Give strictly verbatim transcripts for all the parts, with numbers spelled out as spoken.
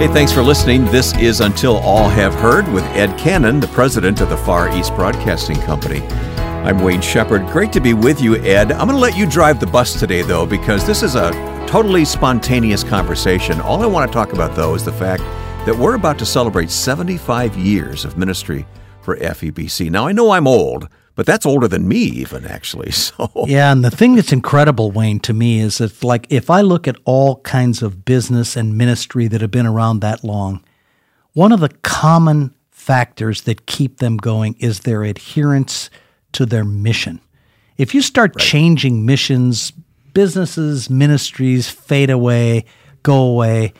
Hey, thanks for listening. This is Until All Have Heard with Ed Cannon, the president of the Far East Broadcasting Company. I'm Wayne Shepherd. Great to be with you, Ed. I'm going to let you drive the bus today, though, because this is a totally spontaneous conversation. All I want to talk about, though, is the fact that we're about to celebrate seventy-five years of ministry for F E B C. Now, I know I'm old, but that's older than me even, actually. So yeah, and the thing that's incredible, Wayne, to me is it's like if I look at all kinds of business and ministry that have been around that long, one of the common factors that keep them going is their adherence to their mission. If you start right. changing missions, businesses, ministries fade away, go away,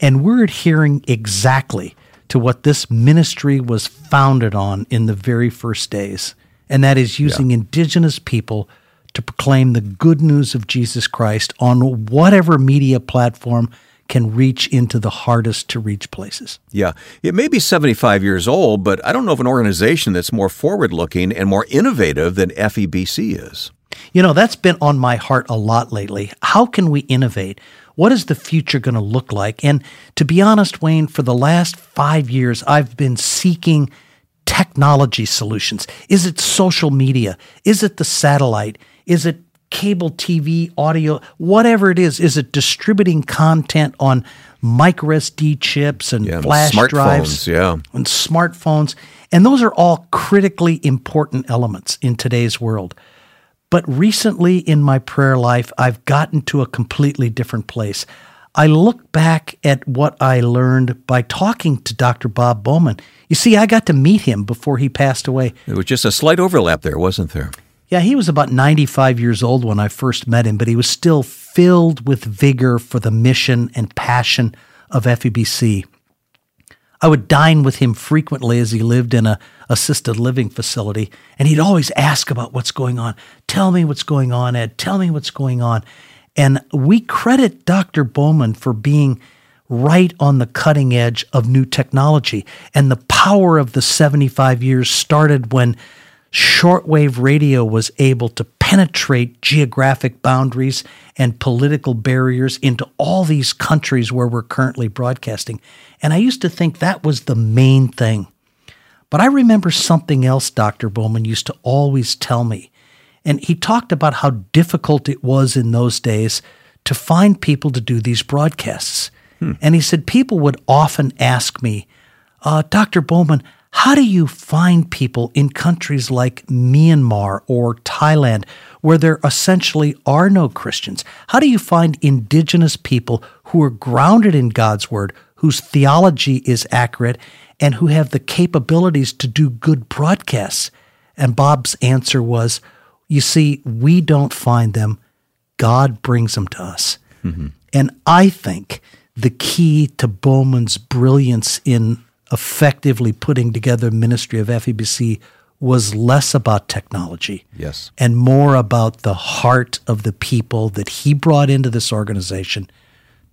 and we're adhering exactly to what this ministry was founded on in the very first days, and that is using yeah. indigenous people to proclaim the good news of Jesus Christ on whatever media platform can reach into the hardest-to-reach places. Yeah. It may be seventy-five years old, but I don't know of an organization that's more forward-looking and more innovative than F E B C is. You know, that's been on my heart a lot lately. How can we innovate? What is the future going to look like? And to be honest, Wayne, for the last five years, I've been seeking technology solutions. Is it social media? Is it the satellite? Is it cable T V, audio, whatever it is? Is it distributing content on micro S D chips and yeah, flash and drives yeah. and smartphones? And those are all critically important elements in today's world. But recently in my prayer life, I've gotten to a completely different place. I look back at what I learned by talking to Doctor Bob Bowman. You see, I got to meet him before he passed away. It was just a slight overlap there, wasn't there? Yeah, he was about ninety-five years old when I first met him, but he was still filled with vigor for the mission and passion of F E B C. I would dine with him frequently as he lived in an assisted living facility, and he'd always ask about what's going on. Tell me what's going on, Ed. Tell me what's going on. And we credit Doctor Bowman for being right on the cutting edge of new technology. And the power of the seventy-five years started when shortwave radio was able to penetrate geographic boundaries and political barriers into all these countries where we're currently broadcasting. And I used to think that was the main thing. But I remember something else Doctor Bowman used to always tell me. And he talked about how difficult it was in those days to find people to do these broadcasts. Hmm. And he said people would often ask me, uh, Doctor Bowman, how do you find people in countries like Myanmar or Thailand where there essentially are no Christians? How do you find indigenous people who are grounded in God's word, whose theology is accurate, and who have the capabilities to do good broadcasts? And Bob's answer was, you see, we don't find them. God brings them to us. Mm-hmm. And I think the key to Bowman's brilliance in effectively putting together the ministry of F E B C was less about technology yes. and more about the heart of the people that he brought into this organization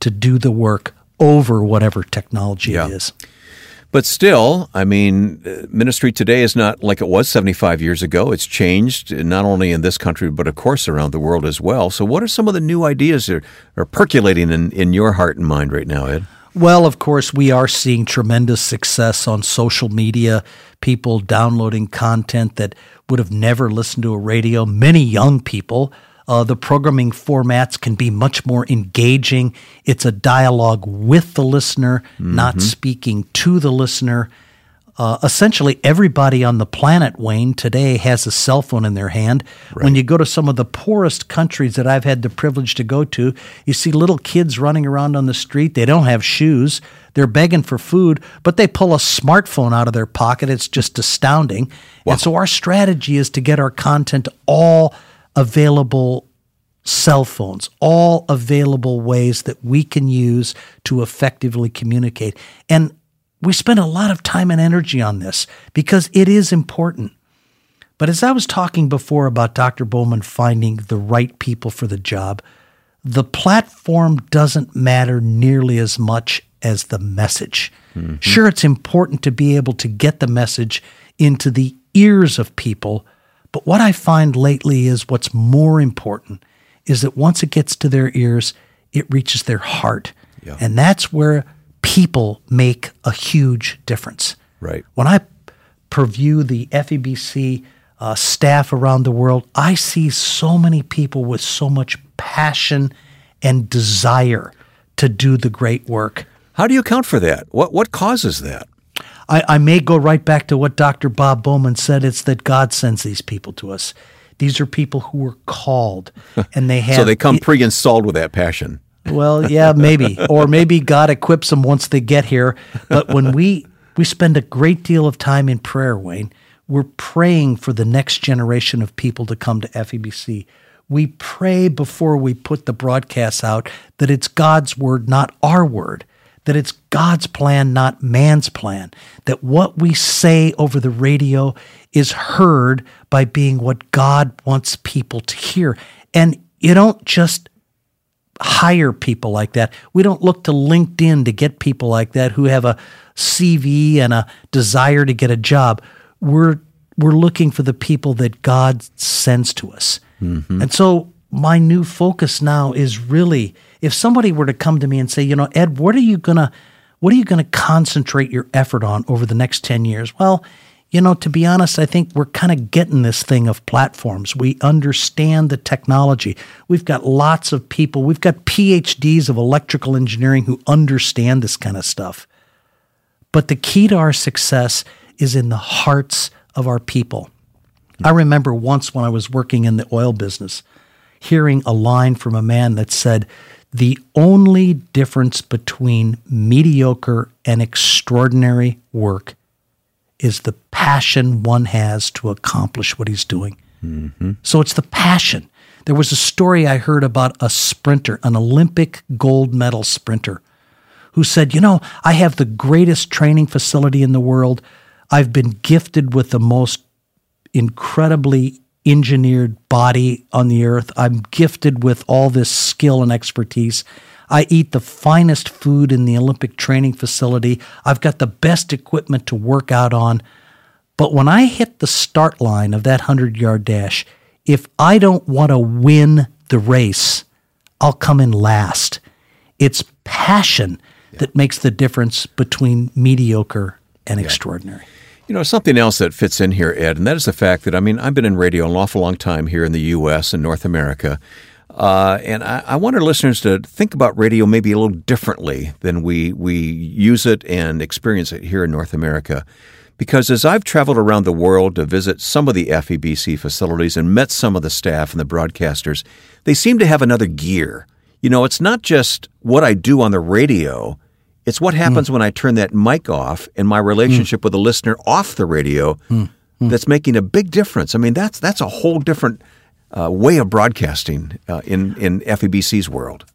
to do the work over whatever technology yeah. it is. But still, I mean, ministry today is not like it was seventy-five years ago. It's changed, not only in this country, but of course around the world as well. So what are some of the new ideas that are percolating in, in your heart and mind right now, Ed? Well, of course, we are seeing tremendous success on social media, people downloading content that would have never listened to a radio, many young people. Uh, the programming formats can be much more engaging. It's a dialogue with the listener, mm-hmm. not speaking to the listener. Uh, essentially, everybody on the planet, Wayne, today has a cell phone in their hand. Right. When you go to some of the poorest countries that I've had the privilege to go to, you see little kids running around on the street. They don't have shoes. They're begging for food, but they pull a smartphone out of their pocket. It's just astounding. Wow. And so our strategy is to get our content all available cell phones, all available ways that we can use to effectively communicate. And we spend a lot of time and energy on this because it is important. But as I was talking before about Doctor Bowman finding the right people for the job, the platform doesn't matter nearly as much as the message. Mm-hmm. Sure, it's important to be able to get the message into the ears of people. But what I find lately is what's more important is that once it gets to their ears, it reaches their heart. Yeah. And that's where people make a huge difference. Right. When I purview the F E B C uh, staff around the world, I see so many people with so much passion and desire to do the great work. How do you account for that? What what causes that? I, I may go right back to what Doctor Bob Bowman said. It's that God sends these people to us. These are people who were called, and they have. So they come pre-installed with that passion. Well, yeah, maybe. Or maybe God equips them once they get here. But when we we spend a great deal of time in prayer, Wayne, we're praying for the next generation of people to come to F E B C. We pray before we put the broadcasts out that it's God's word, not our word, that it's God's plan, not man's plan, that what we say over the radio is heard by being what God wants people to hear. And you don't just hire people like that. We don't look to LinkedIn to get people like that who have a C V and a desire to get a job. We're we're looking for the people that God sends to us. Mm-hmm. And so my new focus now is really, if somebody were to come to me and say, you know, Ed, what are you gonna what are you gonna concentrate your effort on over the next ten years? Well, you know, to be honest, I think we're kind of getting this thing of platforms. We understand the technology. We've got lots of people. We've got P H Ds of electrical engineering who understand this kind of stuff. But the key to our success is in the hearts of our people. I remember once when I was working in the oil business, hearing a line from a man that said, "The only difference between mediocre and extraordinary work is the passion one has to accomplish what he's doing." Mm-hmm. So it's the passion. There was a story I heard about a sprinter, an Olympic gold medal sprinter, who said, you know, I have the greatest training facility in the world. I've been gifted with the most incredibly engineered body on the earth. I'm gifted with all this skill and expertise. I eat the finest food in the Olympic training facility. I've got the best equipment to work out on. But when I hit the start line of that hundred-yard dash, if I don't want to win the race, I'll come in last. It's passion yeah. that makes the difference between mediocre and yeah. extraordinary. You know, something else that fits in here, Ed, and that is the fact that, I mean, I've been in radio an awful long time here in the U S and North America. Uh, and I, I want our listeners to think about radio maybe a little differently than we we use it and experience it here in North America. Because as I've traveled around the world to visit some of the F E B C facilities and met some of the staff and the broadcasters, they seem to have another gear. You know, it's not just what I do on the radio. It's what happens mm. when I turn that mic off and my relationship mm. with the listener off the radio mm. Mm. that's making a big difference. I mean, that's that's a whole different Uh, way of broadcasting uh, in, in F E B C's world.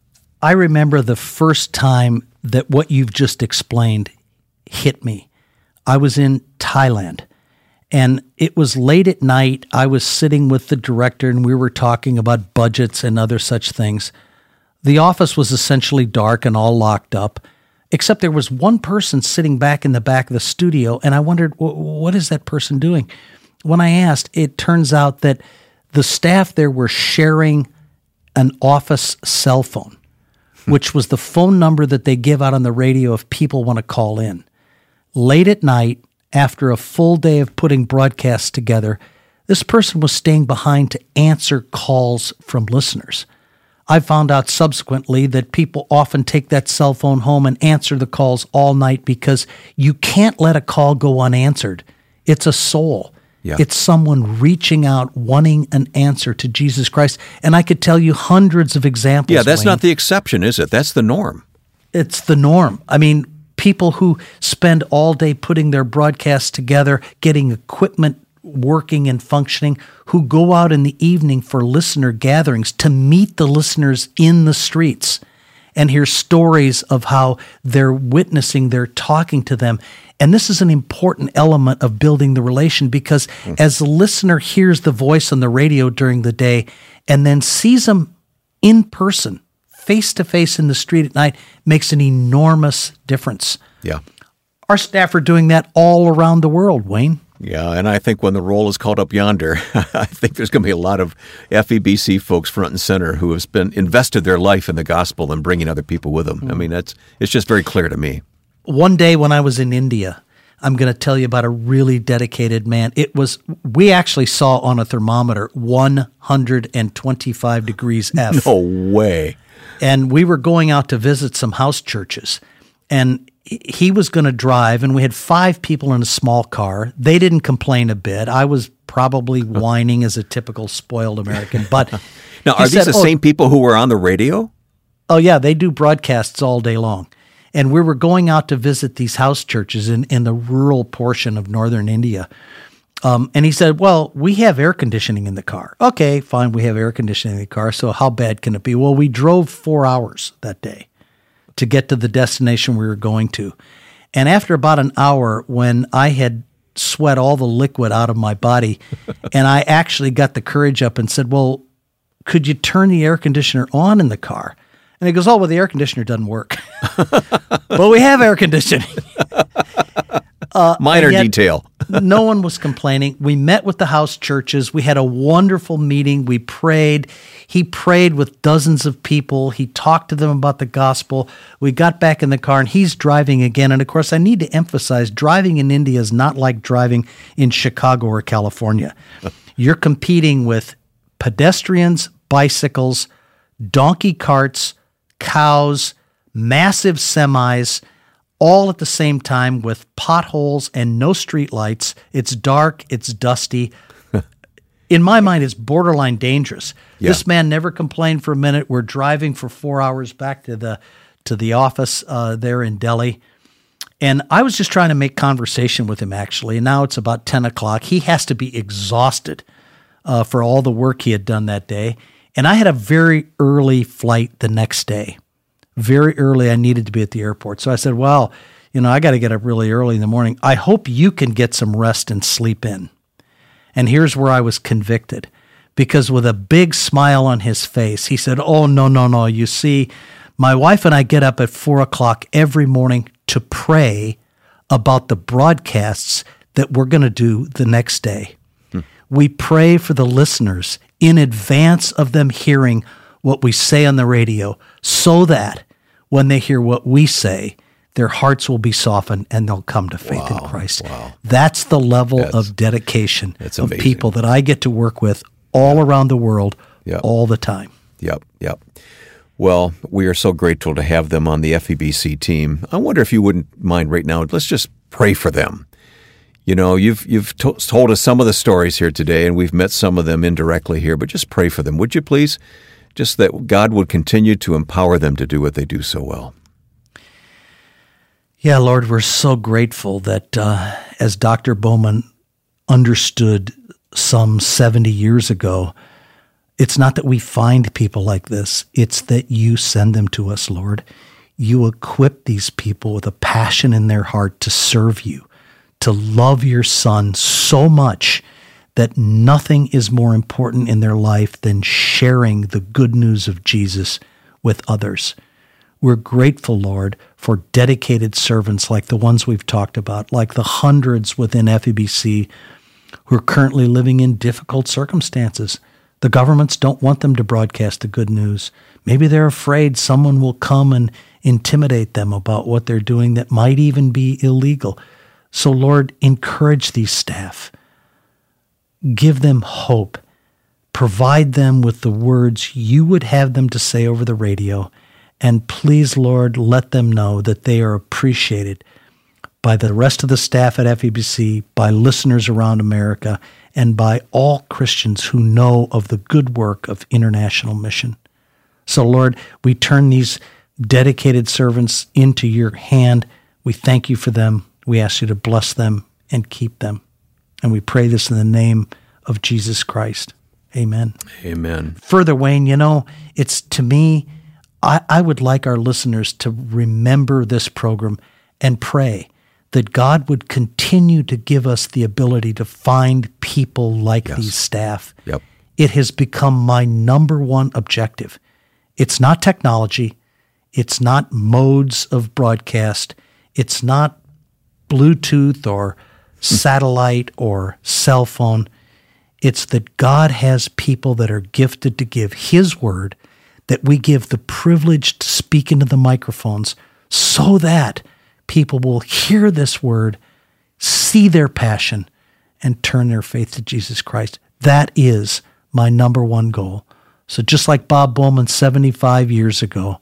I remember the first time that what you've just explained hit me. I was in Thailand, and it was late at night. I was sitting with the director, and we were talking about budgets and other such things. The office was essentially dark and all locked up, except there was one person sitting back in the back of the studio, and I wondered, what is that person doing? When I asked, it turns out that the staff there were sharing an office cell phone, which was the phone number that they give out on the radio if people want to call in. Late at night, after a full day of putting broadcasts together, this person was staying behind to answer calls from listeners. I found out subsequently that people often take that cell phone home and answer the calls all night because you can't let a call go unanswered. It's a soul. Yeah. It's someone reaching out, wanting an answer to Jesus Christ. And I could tell you hundreds of examples. Yeah, that's Wayne. Not the exception, is it? That's the norm. It's the norm. I mean, people who spend all day putting their broadcasts together, getting equipment working and functioning, who go out in the evening for listener gatherings to meet the listeners in the streets and hear stories of how they're witnessing, they're talking to them. And this is an important element of building the relation because mm-hmm. as the listener hears the voice on the radio during the day and then sees them in person, face-to-face in the street at night, makes an enormous difference. Yeah. Our staff are doing that all around the world, Wayne. Yeah, and I think when the roll is called up yonder, I think there's going to be a lot of F E B C folks front and center who have spent invested their life in the gospel and bringing other people with them. Mm-hmm. I mean, that's it's just very clear to me. one day when I was in India, I'm going to tell you about a really dedicated man. It was, we actually saw on a thermometer one hundred twenty-five degrees F. No way. And we were going out to visit some house churches, and he was going to drive, and we had five people in a small car. They didn't complain a bit. I was probably whining as a typical spoiled American. But now, are these said, the oh, same people who were on the radio? Oh, yeah. They do broadcasts all day long. And we were going out to visit these house churches in, in the rural portion of northern India. Um, and he said, well, we have air conditioning in the car. Okay, fine. We have air conditioning in the car. So how bad can it be? Well, we drove four hours that day to get to the destination we were going to. And after about an hour, when I had sweat all the liquid out of my body, and I actually got the courage up and said, well, could you turn the air conditioner on in the car? And he goes, oh, well, the air conditioner doesn't work. But we have air conditioning. Uh, Minor detail. No one was complaining. We met with the house churches. We had a wonderful meeting. We prayed. He prayed with dozens of people. He talked to them about the gospel. We got back in the car, and he's driving again. And, of course, I need to emphasize driving in India is not like driving in Chicago or California. You're competing with pedestrians, bicycles, donkey carts, cows, massive semis, all at the same time with potholes and no streetlights. It's dark. It's dusty. In my mind, it's borderline dangerous. Yeah. This man never complained for a minute. We're driving for four hours back to the to the office uh, there in Delhi. And I was just trying to make conversation with him, actually. And now it's about ten o'clock. He has to be exhausted uh, for all the work he had done that day. And I had a very early flight the next day. Very early, I needed to be at the airport. So I said, well, you know, I got to get up really early in the morning. I hope you can get some rest and sleep in. And here's where I was convicted, because with a big smile on his face, he said, oh, no, no, no. You see, my wife and I get up at four o'clock every morning to pray about the broadcasts that we're going to do the next day. Hmm. We pray for the listeners in advance of them hearing what we say on the radio, so that when they hear what we say, their hearts will be softened and they'll come to faith wow, in Christ. Wow. That's the level that's, of dedication of amazing. People that I get to work with all yeah. around the world yep. all the time. Yep, yep. Well, we are so grateful to have them on the F E B C team. I wonder if you wouldn't mind right now, let's just pray for them. You know, you've you've to- told us some of the stories here today, and we've met some of them indirectly here, but just pray for them, would you please? Just that God would continue to empower them to do what they do so well. Yeah, Lord, we're so grateful that uh, as Doctor Bowman understood some seventy years ago, it's not that we find people like this. It's that you send them to us, Lord. You equip these people with a passion in their heart to serve you, to love your Son so much that nothing is more important in their life than sharing the good news of Jesus with others. We're grateful, Lord, for dedicated servants like the ones we've talked about, like the hundreds within F E B C who are currently living in difficult circumstances. The governments don't want them to broadcast the good news. Maybe they're afraid someone will come and intimidate them about what they're doing that might even be illegal. So, Lord, encourage these staff. Give them hope. Provide them with the words you would have them to say over the radio. And please, Lord, let them know that they are appreciated by the rest of the staff at F E B C, by listeners around America, and by all Christians who know of the good work of international mission. So, Lord, we turn these dedicated servants into your hand. We thank you for them. We ask you to bless them and keep them. And we pray this in the name of Jesus Christ. Amen. Amen. Further, Wayne, you know, it's to me, I, I would like our listeners to remember this program and pray that God would continue to give us the ability to find people like yes. these staff. Yep. It has become my number one objective. It's not technology. It's not modes of broadcast. It's not Bluetooth or satellite or cell phone. It's that God has people that are gifted to give his word, that we give the privilege to speak into the microphones so that people will hear this word, see their passion, and turn their faith to Jesus Christ. That is my number one goal. So just like Bob Bowman seventy-five years ago,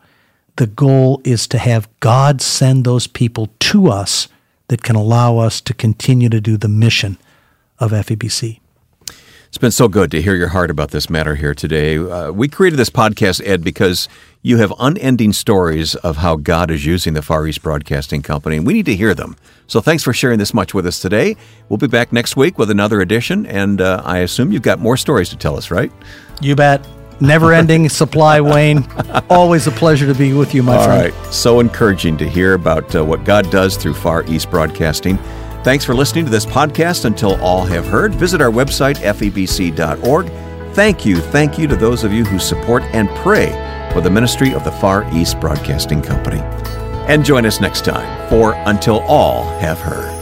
the goal is to have God send those people to us that can allow us to continue to do the mission of F E B C. It's been so good to hear your heart about this matter here today. Uh, we created this podcast, Ed, because you have unending stories of how God is using the Far East Broadcasting Company, and we need to hear them. So thanks for sharing this much with us today. We'll be back next week with another edition, and uh, I assume you've got more stories to tell us, right? You bet. Never-ending supply, Wayne. Always a pleasure to be with you, my All friend. All right. So encouraging to hear about uh, what God does through Far East Broadcasting. Thanks for listening to this podcast. Until all have heard, visit our website, F E B C dot org. Thank you, thank you to those of you who support and pray for the ministry of the Far East Broadcasting Company. And join us next time for Until All Have Heard.